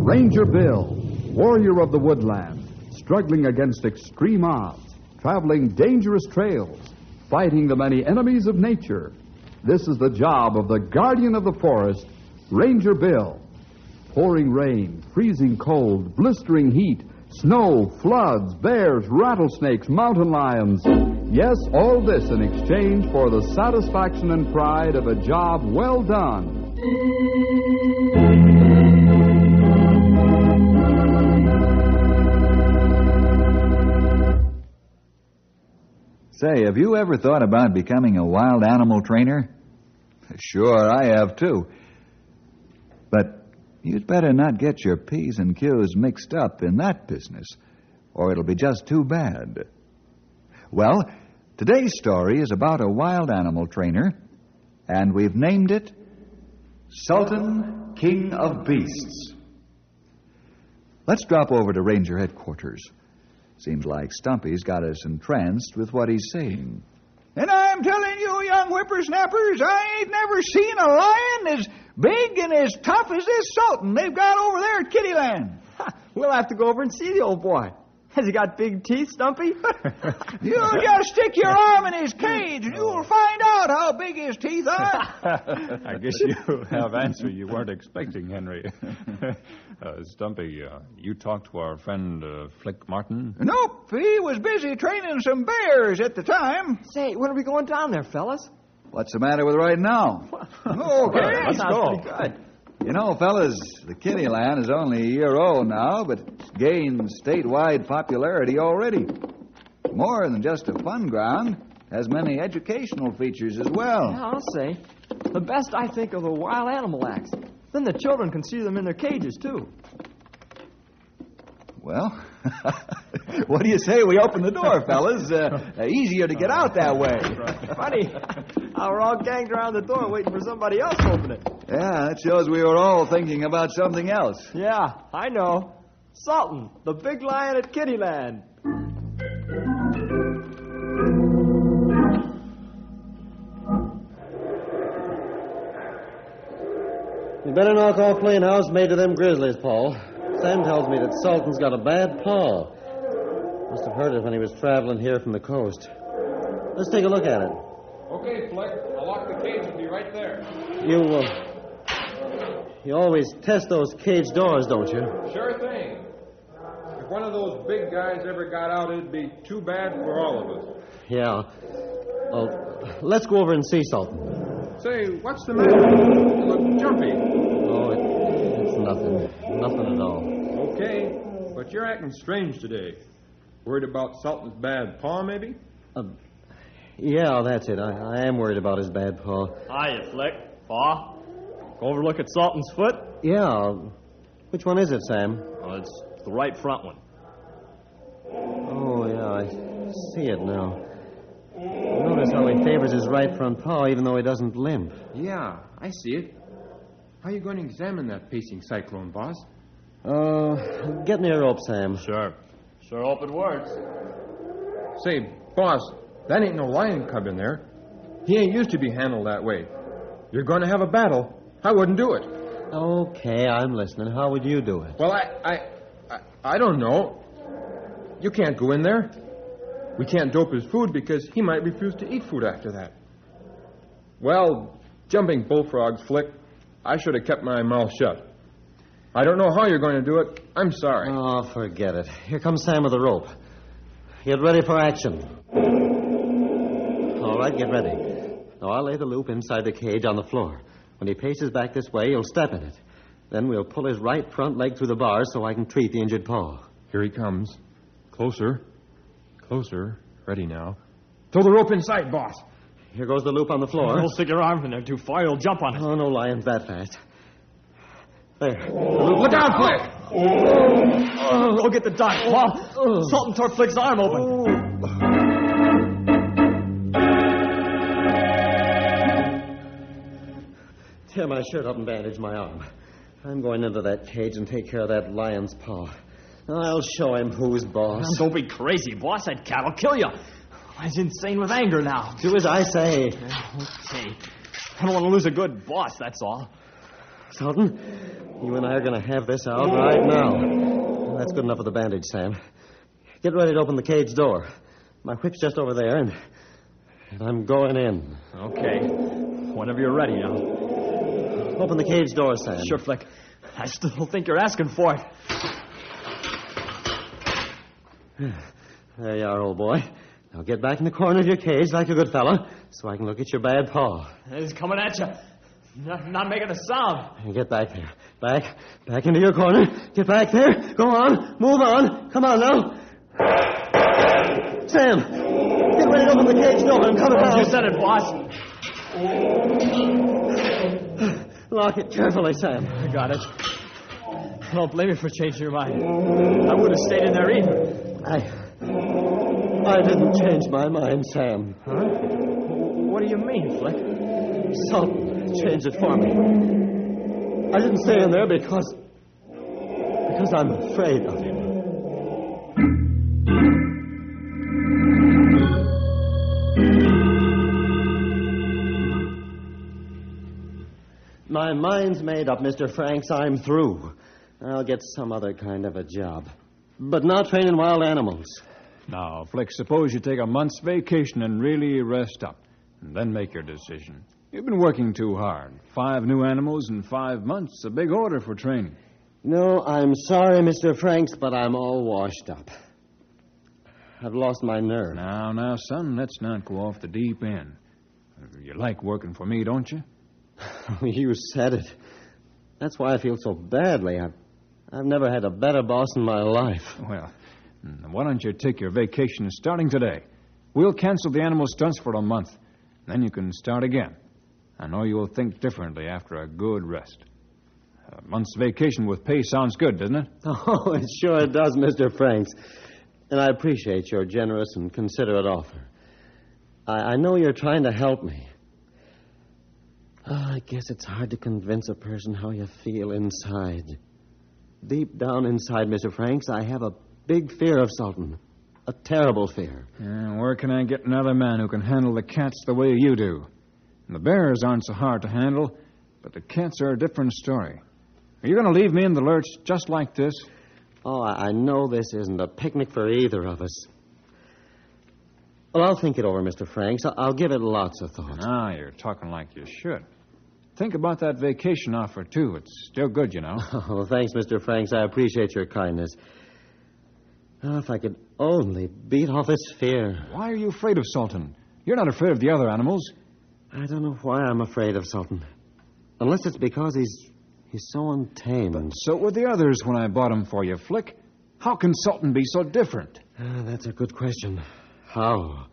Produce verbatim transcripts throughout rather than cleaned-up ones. Ranger Bill, warrior of the woodland, struggling against extreme odds, traveling dangerous trails, fighting the many enemies of nature. This is the job of the guardian of the forest, Ranger Bill. Pouring rain, freezing cold, blistering heat, snow, floods, bears, rattlesnakes, mountain lions. Yes, all this in exchange for the satisfaction and pride of a job well done. Say, have you ever thought about becoming a wild animal trainer? Sure, I have, too. But you'd better not get your P's and Q's mixed up in that business, or it'll be just too bad. Well, today's story is about a wild animal trainer, and we've named it Sultan, King of Beasts. Let's drop over to Ranger Headquarters. Seems like Stumpy's got us entranced with what he's saying. And I'm telling you, young whippersnappers, I ain't never seen a lion as big and as tough as this Sultan they've got over there at Kiddieland. Ha, we'll have to go over and see the old boy. Has he got big teeth, Stumpy? You just stick your arm in his cage and you'll find out how big his teeth are. I guess you have answer you weren't expecting, Henry. uh, Stumpy, uh, you talked to our friend uh, Flick Martin? Nope, he was busy training some bears at the time. Say, when are we going down there, fellas? What's the matter with right now? Okay, well, let's go. Good. You know, fellas, the Kiddieland is only a year old now, but it's gained statewide popularity already. More than just a fun ground, has many educational features as well. Yeah, I'll say. The best I think of the wild animal acts. Then the children can see them in their cages, too. Well, what do you say we open the door, fellas? Uh, easier to get out that way. Funny, how we're all ganged around the door waiting for somebody else to open it. Yeah, that shows we were all thinking about something else. Yeah, I know. Sultan, the big lion at Kiddieland. You better knock off playing house-made to them grizzlies, Paul. Sam tells me that Sultan's got a bad paw. Must have hurt it when he was traveling here from the coast. Let's take a look at it. Okay, Fleck, I'll lock the cage and be right there. You, uh, you always test those cage doors, don't you? Sure thing. If one of those big guys ever got out, it'd be too bad for all of us. Yeah. Well, let's go over and see Sultan. Say, what's the matter? You look jumpy. Oh, it, it's nothing. Nothing at all. Okay, but you're acting strange today. Worried about Sultan's bad paw, maybe? Uh, Yeah, that's it. I, I am worried about his bad paw. Hiya, Flick. Paw? Go over look at Sultan's foot? Yeah. Which one is it, Sam? Oh, it's the right front one. Oh, yeah, I see it now. Notice how he favors his right front paw even though he doesn't limp. Yeah, I see it. How are you going to examine that pacing cyclone, boss? Uh, get me a rope, Sam. Sure. Sure, open words. Say, boss... that ain't no lion cub in there. He ain't used to be handled that way. You're going to have a battle. I wouldn't do it. Okay, I'm listening. How would you do it? Well, I... I, I, I don't know. You can't go in there. We can't dope his food because he might refuse to eat food after that. Well, jumping bullfrogs, Flick, I should have kept my mouth shut. I don't know how you're going to do it. I'm sorry. Oh, forget it. Here comes Sam with the rope. Get ready for action. All right, get ready. Now, I'll lay the loop inside the cage on the floor. When he paces back this way, he'll step in it. Then we'll pull his right front leg through the bars so I can treat the injured paw. Here he comes. Closer. Closer. Ready now. Throw the rope inside, boss. Here goes the loop on the floor. Don't stick your arm in there too far. You'll jump on it. Oh, no lion's that fast. There. Oh. Look out, Flick! Oh. Oh, go get the doc, Paul. Oh. Oh. Sultan tore Flick's arm open. Oh. tear my shirt up and bandage my arm. I'm going into that cage and take care of that lion's paw. I'll show him who's boss. Don't be crazy, boss. That cat'll kill you. I was insane with anger now. Do as I say. Okay. I don't want to lose a good boss, that's all. Sultan, you and I are going to have this out right now. Well, that's good enough for the bandage, Sam. Get ready to open the cage door. My whip's just over there, and, and I'm going in. Okay. Whenever you're ready now. Open the cage door, Sam. Sure, Flick. I still think you're asking for it. There you are, old boy. Now get back in the corner of your cage like a good fella so I can look at your bad paw. It's coming at you. Not, not making a sound. Get back there. Back. Back into your corner. Get back there. Go on. Move on. Come on now. Sam, get ready to open the cage door and come around. You said it, boss. Lock it carefully, Sam. I got it. I don't blame you for changing your mind. I would have stayed in there either. I... I didn't change my mind, Sam. Huh? What do you mean, Flick? Sultan changed it for me. I didn't stay in there because... because I'm afraid of him. My mind's made up, Mister Franks. I'm through. I'll get some other kind of a job. But not training wild animals. Now, Flick, suppose you take a month's vacation and really rest up, and then make your decision. You've been working too hard. Five new animals in five months, a big order for training. No, I'm sorry, Mister Franks, but I'm all washed up. I've lost my nerve. Now, now, son, let's not go off the deep end. You like working for me, don't you? You said it. That's why I feel so badly. I've, I've never had a better boss in my life. Well... why don't you take your vacation starting today? We'll cancel the animal stunts for a month. Then you can start again. I know you'll think differently after a good rest. A month's vacation with pay sounds good, doesn't it? Oh, it sure does, Mister Franks. And I appreciate your generous and considerate offer. I, I know you're trying to help me. Oh, I guess it's hard to convince a person how you feel inside. Deep down inside, Mister Franks, I have a big fear of Sultan. A terrible fear. Yeah, where can I get another man who can handle the cats the way you do? And the bears aren't so hard to handle, but the cats are a different story. Are you going to leave me in the lurch just like this? Oh, I know this isn't a picnic for either of us. Well, I'll think it over, Mister Franks. I'll give it lots of thought. Ah, you're talking like you should. Think about that vacation offer, too. It's still good, you know. Oh, thanks, Mister Franks. I appreciate your kindness. Oh, if I could only beat off this fear. Why are you afraid of Sultan? You're not afraid of the other animals. I don't know why I'm afraid of Sultan. Unless it's because he's he's so untamed. But so were the others when I bought him for you, Flick. How can Sultan be so different? Uh, that's a good question. How?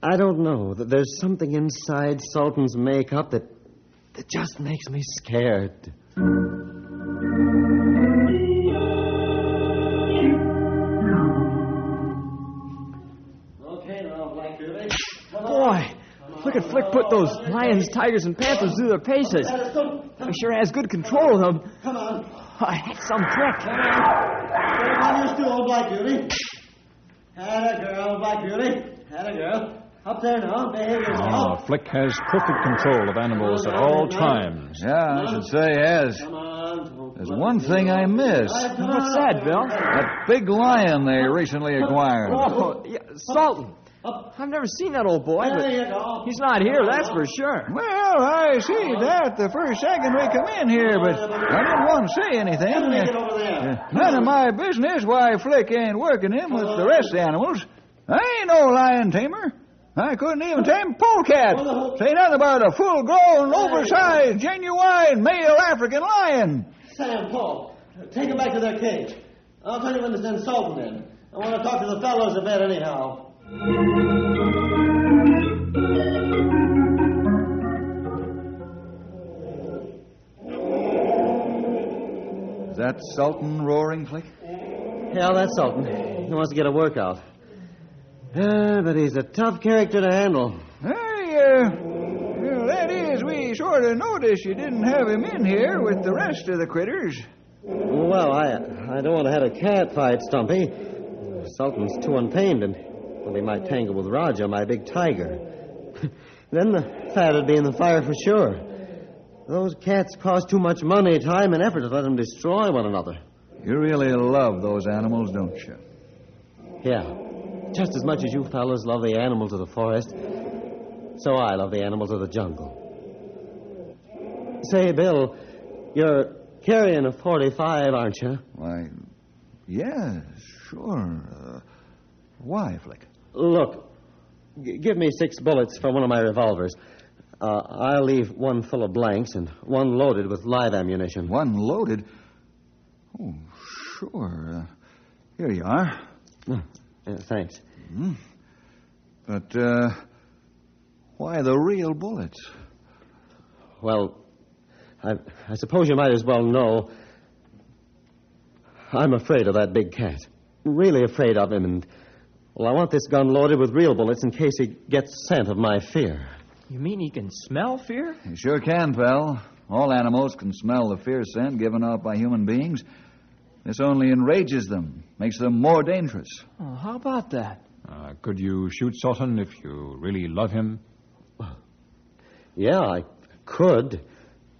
I don't know. There's something inside Sultan's makeup that, that just makes me scared. Boy, look at Flick put those lions, tigers, and panthers through their paces. He sure has good control of them. Come on. I had some trick. Come on. You still, old Black Beauty. Had a girl, Black Beauty. Had a girl. Up there now. Behave yourself. Oh, Flick has perfect control of animals at all times. Yeah, I should say has. There's one thing I missed. What's that, Bill? That big lion they recently acquired. Oh, yeah, Sultan. I've never seen that old boy, but he's not here, that's for sure. Well, I see that the first second we come in here, but I didn't want to say anything. Uh, none of my business why Flick ain't working him with the rest of the animals. I ain't no lion tamer. I couldn't even tame polecat. Say nothing about a full-grown, oversized, genuine male African lion. Sam, Paul, take him back to their cage. I'll tell you when to send Sultan in. I want to talk to the fellows a bit anyhow. Is that Sultan roaring, Flick? Yeah, that's Sultan. He wants to get a workout. Uh, but he's a tough character to handle. Hey, uh, well, that is we sort of noticed you didn't have him in here with the rest of the critters. Well, I I don't want to have a cat fight, Stumpy. Sultan's too untamed, and well, he might tangle with Roger, my big tiger. Then the fat would be in the fire for sure. Those cats cost too much money, time, and effort to let them destroy one another. You really love those animals, don't you? Yeah. Just as much as you fellas love the animals of the forest, so I love the animals of the jungle. Say, Bill, you're carrying a forty-five, aren't you? Why, yes, sure. Uh, why, Flick? Look, g- give me six bullets for one of my revolvers. Uh, I'll leave one full of blanks and one loaded with live ammunition. One loaded? Oh, sure. Uh, here you are. Uh, thanks. Mm-hmm. But, uh, why the real bullets? Well, I, I suppose you might as well know I'm afraid of that big cat. Really afraid of him, and, well, I want this gun loaded with real bullets in case he gets scent of my fear. You mean he can smell fear? He sure can, pal. All animals can smell the fear scent given off by human beings. This only enrages them, makes them more dangerous. Oh, how about that? Uh, could you shoot Sultan if you really love him? Yeah, I could.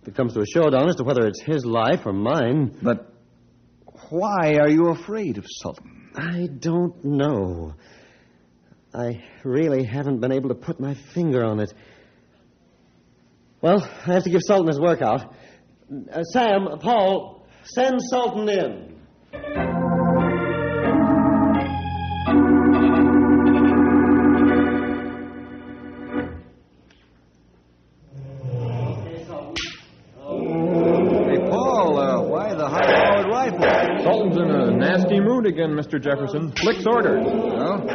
It comes to a showdown as to whether it's his life or mine. But why are you afraid of Sultan? I don't know. I really haven't been able to put my finger on it. Well, I have to give Sultan his workout. Uh, Sam, Paul, send Sultan in. Hey, Paul, uh, why the high-powered rifle? Sultan's in a nasty mood again, Mister Jefferson. Flick's orders. Well...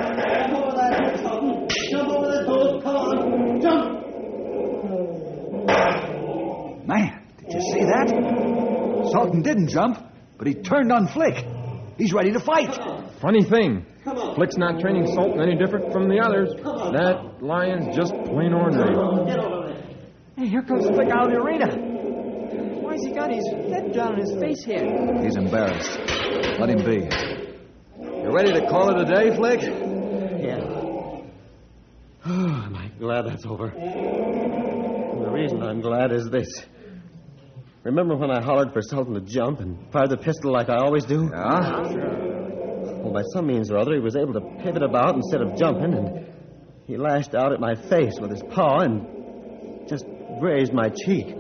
Man, did you see that? Sultan didn't jump, but he turned on Flick. He's ready to fight. Funny thing. Flick's not training Sultan any different from the others. That lion's just plain ordinary. Hey, here comes Flick out of the arena. Why's he got his head down in his face here? He's embarrassed. Let him be. You ready to call it a day, Flick? Yeah. Oh, am I glad that's over. The reason I'm glad is this. Remember when I hollered for Sultan to jump and fired the pistol like I always do? Yeah? Sure. Well, by some means or other, he was able to pivot about instead of jumping, and he lashed out at my face with his paw and just grazed my cheek.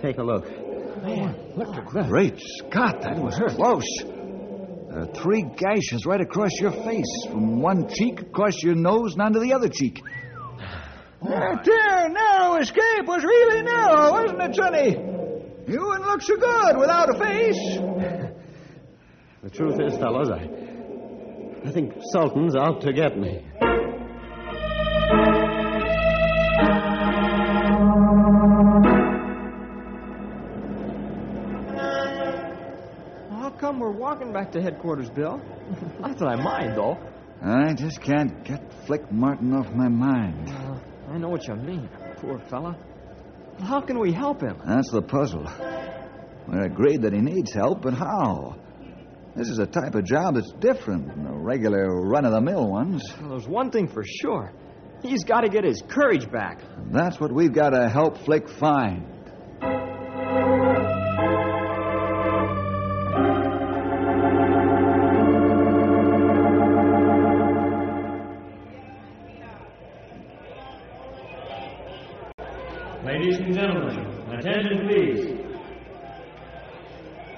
Take a look. Man, look at that. Great Scott, that was close. There are three gashes right across your face, from one cheek across your nose and onto the other cheek. That there narrow escape was really narrow, wasn't it, Sonny? You wouldn't look so good without a face. The truth is, fellas, I, I think Sultan's out to get me. We're walking back to headquarters, Bill. Not that I mind, though. I just can't get Flick Martin off my mind. Uh, I know what you mean, poor fella. But how can we help him? That's the puzzle. We're agreed that he needs help, but how? This is a type of job that's different than the regular run-of-the-mill ones. Well, there's one thing for sure. He's got to get his courage back. And that's what we've got to help Flick find. Ladies and gentlemen, attention please.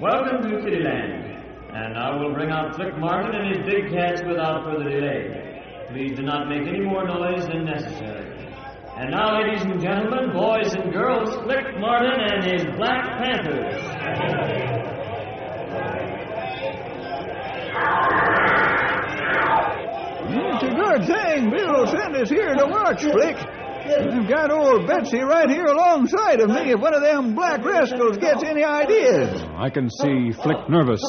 Welcome to City Land, and I will bring out Flick Martin and his big cats without further delay. Please do not make any more noise than necessary. And now, ladies and gentlemen, boys and girls, Flick Martin and his Black Panthers. It's a good thing Bill sent us here to watch, Flick. I've got old Betsy right here alongside of me if one of them black rascals gets any ideas. I can see Flick nervous,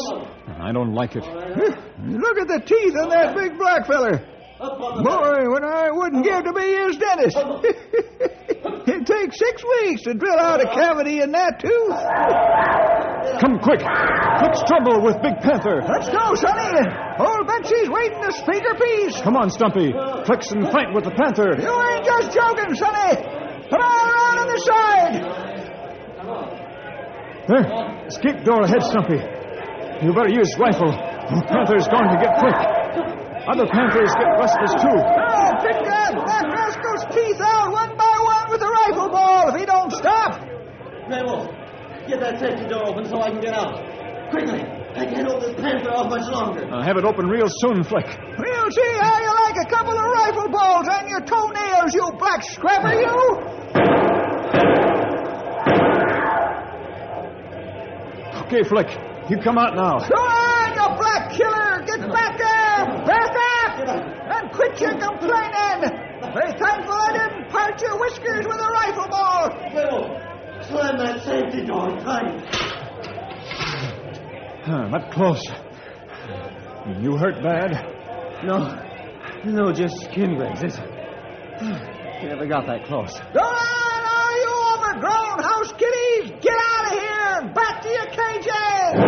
and I don't like it. Look at the teeth on that big black feller. Boy, what I wouldn't give to be his dentist. It takes six weeks to drill out a cavity in that tooth. Come quick. Quick struggle with Big Panther. Let's go, Sonny. Old Betsy's waiting to speak her piece. Come on, Stumpy. Flex and fight with the Panther. You ain't just joking, Sonny. Put all around on the side. There. Escape door ahead, Stumpy. You better use rifle. The Panther's going to get quick. Other Panthers get restless, too. Oh, pick that, that rascal's teeth out one by one with a rifle ball if he don't stop. Ramos, get that safety door open so I can get out. Quickly, I can't hold this Panther off much longer. I'll have it open real soon, Fleck. We'll see how you like a couple of rifle balls on your toenails, you black scrapper, you. Okay, Fleck, you come out now. Go on, you black killer. Get back there. Back up! And quit your complaining! Be thankful I didn't part your whiskers with a rifle ball! Bill, slam that safety door tight. Huh, not close. You hurt bad? No. No, just skin grazes. You never got that close. Go on, all you overgrown house kitties! Get out of here and back to your cages!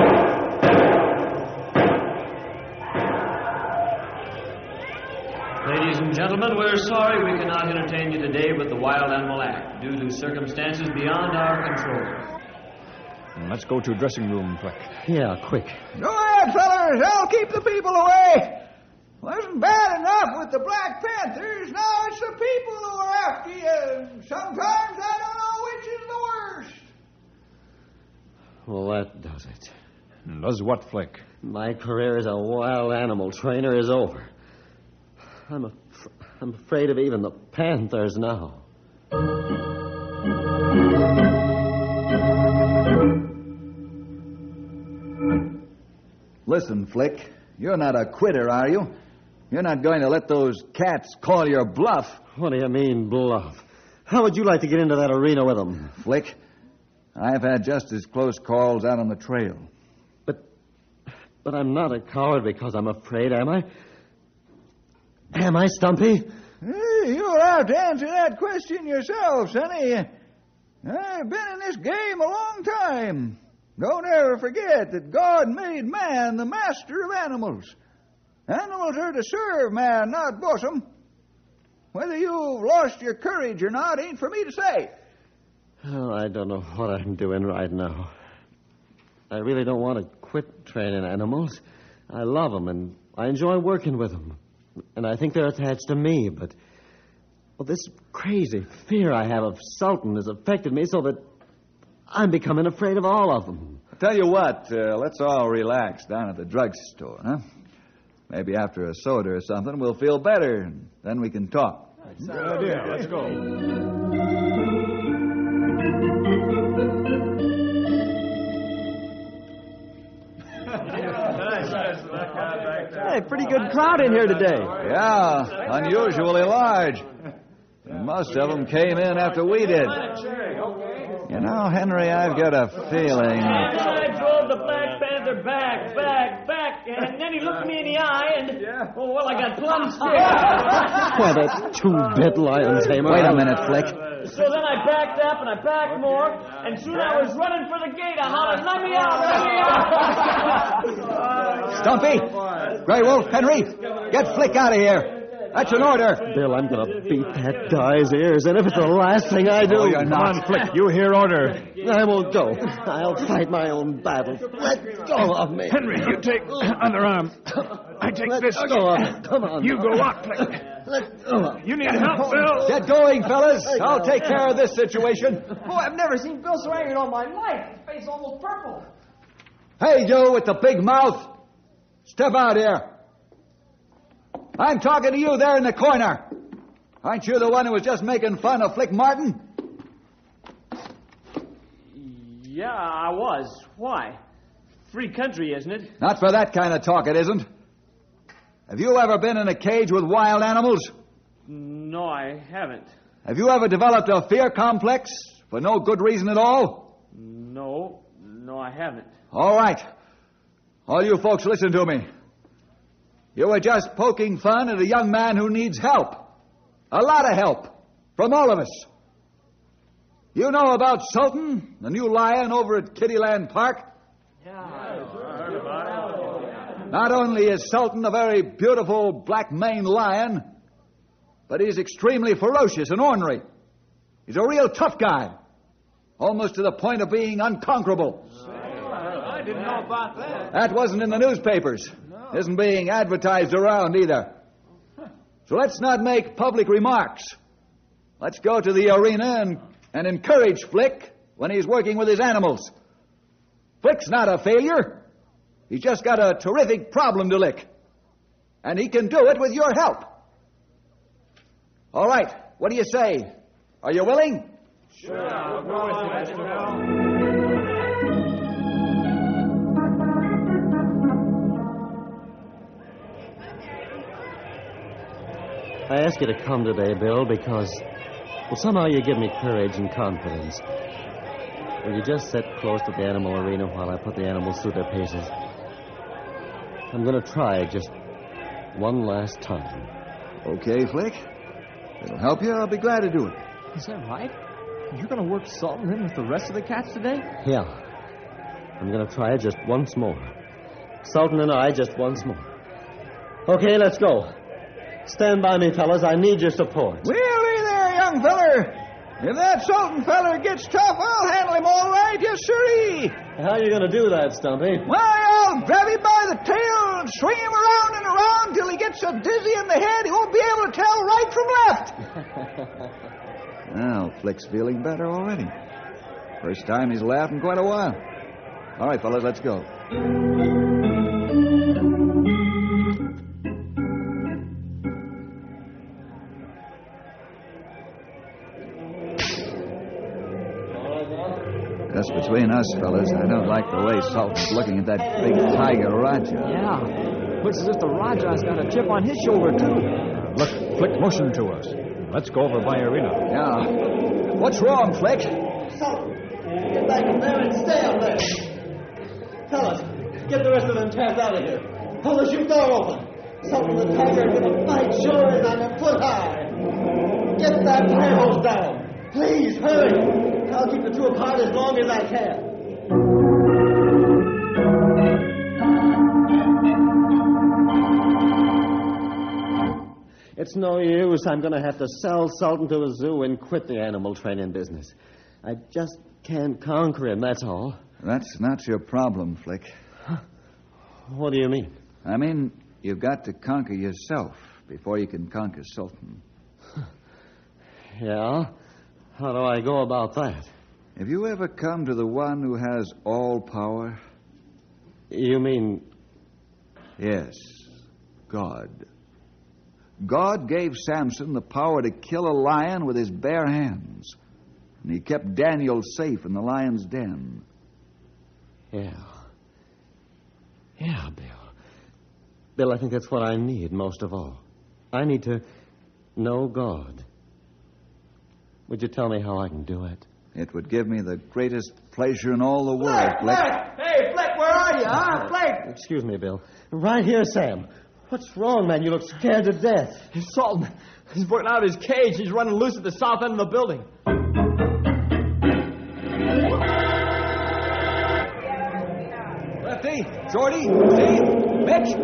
Ladies and gentlemen, we're sorry we cannot entertain you today with the Wild Animal Act due to circumstances beyond our control. Let's go to dressing room, Fleck. Yeah, quick. Go ahead, fellas. I'll keep the people away. Wasn't bad enough with the Black Panthers. Now it's the people who are after you. Sometimes I don't know which is the worst. Well, that does it. And does what, Fleck? My career as a wild animal trainer is over. I'm, af- I'm afraid of even the Panthers now. Listen, Flick, you're not a quitter, are you? You're not going to let those cats call your bluff. What do you mean, bluff? How would you like to get into that arena with them? Flick, I've had just as close calls out on the trail. But, but I'm not a coward because I'm afraid, am I? Am I, Stumpy? You'll have to answer that question yourself, Sonny. I've been in this game a long time. Don't ever forget that God made man the master of animals. Animals are to serve man, not boss 'em. Whether you've lost your courage or not ain't for me to say. Oh, I don't know what I'm doing right now. I really don't want to quit training animals. I love 'em, and I enjoy working with 'em. And I think they're attached to me, but... Well, this crazy fear I have of Sultan has affected me so that I'm becoming afraid of all of them. I'll tell you what, uh, let's all relax down at the drugstore, huh? Maybe after a soda or something, we'll feel better, and then we can talk. Good idea. Let's go. Nice, nice, nice. Hey, pretty good crowd in here today. Yeah, unusually large. And most of them came in after we did. You know, Henry, I've got a feeling. And I drove the Black Panther back, back, back, and then he looked me in the eye, and oh, well, I got plumb scared. What a two-bit lion tamer! Wait a minute, Flick. So then I backed up and I backed more, and soon I was running for the gate. I hollered, "Let me out! Let me out!" Stumpy, Gray Wolf, Henry, get Flick out of here. That's an order. Bill, I'm going to beat that guy's ears, and if it's the last thing I do... Oh, you're not. Come on, Flick, you hear order. I won't go. I'll fight my own battle. Let go of me. Henry, you take underarm. I take Let this. Let go of it. Come on. You go out, Flick. You need help, Bill? Get going, fellas. I'll take care of this situation. Boy, I've never seen Bill so angry in all my life. His face almost purple. Hey, you with the big mouth. Step out here. I'm talking to you there in the corner. Aren't you the one who was just making fun of Flick Martin? Yeah, I was. Why? Free country, isn't it? Not for that kind of talk, it isn't. Have you ever been in a cage with wild animals? No, I haven't. Have you ever developed a fear complex for no good reason at all? No, no, I haven't. All right. All you folks, listen to me. You were just poking fun at a young man who needs help. A lot of help. From all of us. You know about Sultan, the new lion over at Kiddieland Park? Yeah. I heard about him. Not only is Sultan a very beautiful black maned lion, but he's extremely ferocious and ornery. He's a real tough guy, almost to the point of being unconquerable. I didn't know about that. That wasn't in the newspapers. No. Isn't being advertised around either. So let's not make public remarks. Let's go to the arena and, and encourage Flick when he's working with his animals. Flick's not a failure. He's just got a terrific problem to lick. And he can do it with your help. All right, what do you say? Are you willing? Sure. I'll go with you, Mister Bill. I asked you to come today, Bill, because, well, somehow you give me courage and confidence. Will you just sit close to the animal arena while I put the animals through their paces? I'm going to try just one last time. Okay, Flick. It'll help you. I'll be glad to do it. Is that right? You're going to work Sultan in with the rest of the cats today? Yeah. I'm going to try just once more. Sultan and I just once more. Okay, let's go. Stand by me, fellas. I need your support. We'll be there, young feller. If that Sultan feller gets tough, I'll handle him all right. Yes, sirree. How are you going to do that, Stumpy? Why, I'll grab him by the tail and swing him around and around till he gets so dizzy in the head he won't be able to tell right from left. Well, Flick's feeling better already. First time he's laughed in quite a while. All right, fellas, let's go. Just between us, fellas, I don't like the way Sultan's looking at that big tiger, Roger. Yeah. Looks as if the Raja's got a chip on his shoulder, too. Look, Flick motioned to us. Let's go over by arena. Yeah. What's wrong, Flick? Sultan, get back in there and stay up there. Fellas, get the rest of them cats out of here. Pull the chute door open. Sultan the tiger's gonna fight sure as I'm a foot high. Get that fire hose down. Please, hurry. I'll keep the two apart as long as I can. It's no use. I'm going to have to sell Sultan to a zoo and quit the animal training business. I just can't conquer him, that's all. That's not your problem, Flick. Huh? What do you mean? I mean, you've got to conquer yourself before you can conquer Sultan. Yeah? How do I go about that? Have you ever come to the one who has all power? You mean... Yes, God. God gave Samson the power to kill a lion with his bare hands. And he kept Daniel safe in the lion's den. Yeah. Yeah, Bill. Bill, I think that's what I need most of all. I need to know God. Would you tell me how I can do it? It would give me the greatest pleasure in all the world, Blake. Hey, Blake, where are you, huh, Blake? Excuse me, Bill. Right here, Sam. What's wrong, man? You look scared to death. Sultan, he's working out of his cage. He's running loose at the south end of the building. Lefty, Jordy, Steve, Mitch,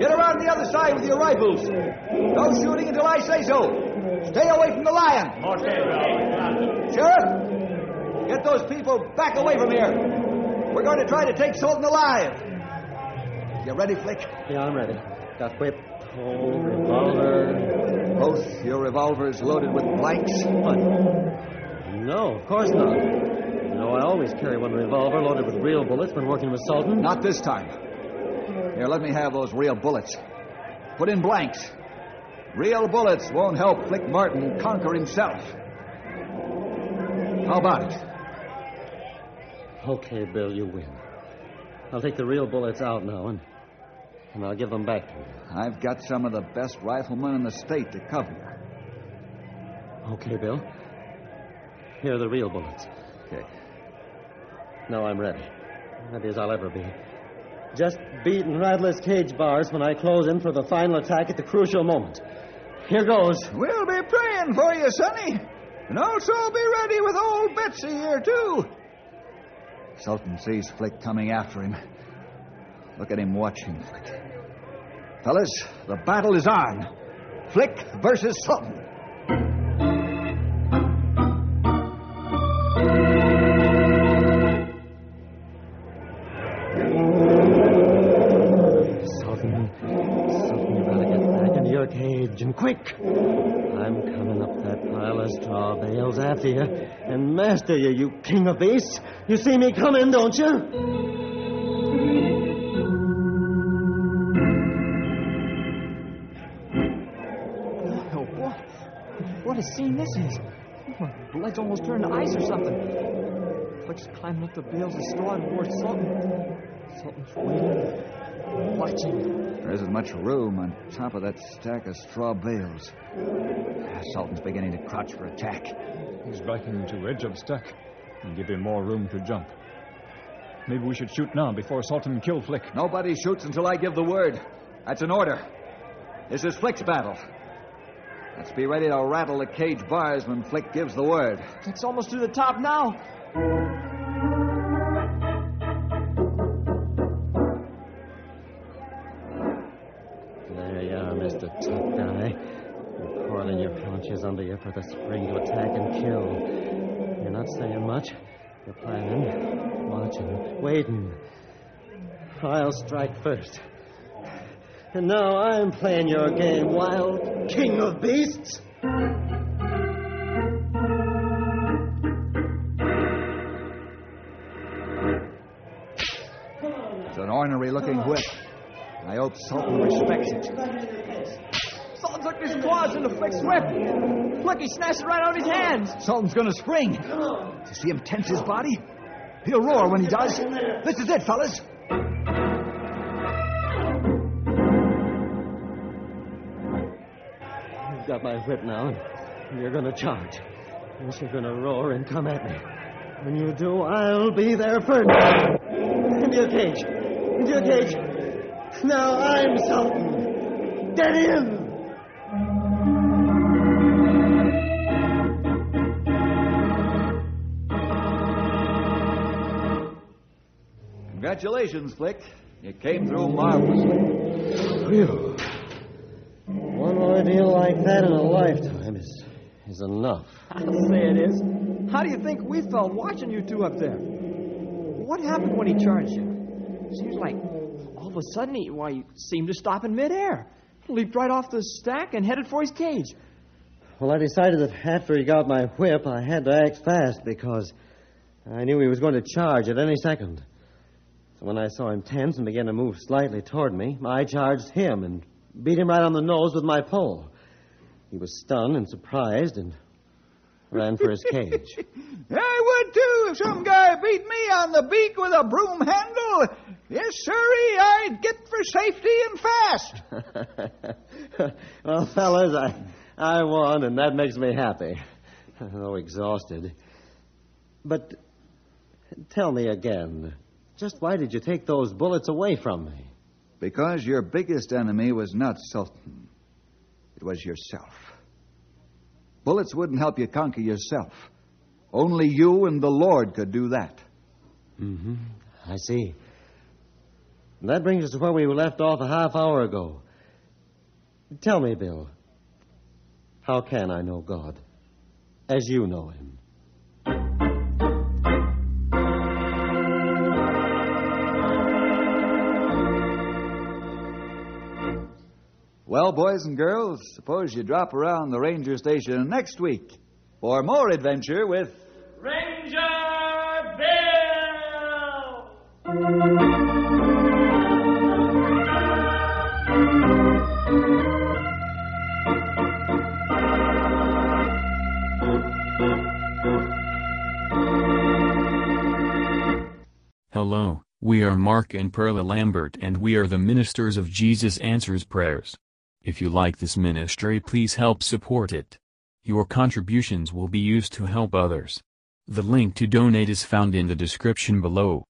get around the other side with your rifles. No shooting until I say so. Stay away from the lion. Okay. Sheriff, get those people back away from here. We're going to try to take Sultan alive. You ready, Flick? Yeah, I'm ready. Got whip, pole, revolver. Both your revolvers loaded with blanks? What? No, of course not. You know, I always carry one revolver loaded with real bullets when working with Sultan. Not this time. Here, let me have those real bullets. Put in blanks. Real bullets won't help Flick Martin conquer himself. How about it? Okay, Bill, you win. I'll take the real bullets out now, and, and I'll give them back to you. I've got some of the best riflemen in the state to cover you. Okay, Bill. Here are the real bullets. Okay. Now I'm ready. Ready as I'll ever be. Just beat and rattle his cage bars when I close in for the final attack at the crucial moment. Here goes. We'll be praying for you, Sonny. And also be ready with old Betsy here, too. Sultan sees Flick coming after him. Look at him watching Flick. Fellas, the battle is on. Flick versus Sultan. Sultan, Sultan, you better get back into your cage, and quick. I'm coming up that pile of straw bales after you, and master you, you king of beasts. You see me coming, don't you? What a scene this is. My blood's almost turned to ice or something. Flick's climbing up the bales of straw towards Sultan. Sultan's waiting, watching. There isn't much room on top of that stack of straw bales. Sultan's beginning to crouch for attack. He's backing to edge of stack and give him more room to jump. Maybe we should shoot now before Sultan kills Flick. Nobody shoots until I give the word. That's an order. This is Flick's battle. Let's be ready to rattle the cage bars when Flick gives the word. Flick's almost to the top now. There you are, Mister Tough Guy. You're coiling your haunches under you for the spring to attack and kill. You're not saying much. You're planning, watching, waiting. I'll strike first. And now I'm playing your game, wild king of beasts. It's an ornery-looking whip. I hope Sultan respects it. Sultan took his claws into Flick's whip. Flick, he snatched it right out of his hands. Sultan's going to spring. You see him tense his body? He'll roar when he does. This is it, fellas. Got my whip now, and you're going to charge. And you're going to roar and come at me. When you do, I'll be there first. Into your cage. Into your cage. Now I'm Sultan. Get in! Congratulations, Flick. You came through marvelously. Phew. One ordeal like that in a lifetime is is enough. I'll say it is. How do you think we felt watching you two up there? What happened when he charged you? Seems like all of a sudden he, why, he seemed to stop in midair. Leaped right off the stack and headed for his cage. Well, I decided that after he got my whip, I had to act fast because I knew he was going to charge at any second. So when I saw him tense and began to move slightly toward me, I charged him and beat him right on the nose with my pole. He was stunned and surprised and ran for his cage. I would, too, if some guy beat me on the beak with a broom handle. Yes, sirree, I'd get for safety and fast. Well, fellas, I, I won, and that makes me happy. Though exhausted. But tell me again, just why did you take those bullets away from me? Because your biggest enemy was not Sultan. It was yourself. Bullets wouldn't help you conquer yourself. Only you and the Lord could do that. Mm-hmm. I see. And that brings us to where we left off a half hour ago. Tell me, Bill, how can I know God as you know him? Well, boys and girls, suppose you drop around the ranger station next week for more adventure with Ranger Bill! Hello, we are Mark and Perla Lambert, and we are the ministers of Jesus Answers Prayers. If you like this ministry, please help support it. Your contributions will be used to help others. The link to donate is found in the description below.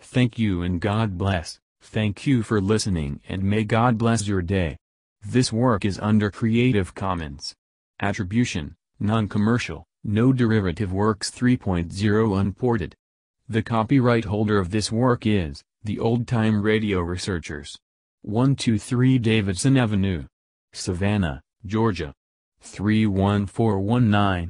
Thank you and God bless. Thank you for listening, and may God bless your day. This work is under Creative Commons Attribution, non-commercial, No derivative works three point oh unported. The copyright holder of this work is the Old Time Radio Researchers. one two three Davidson Avenue, Savannah, Georgia three one four one nine.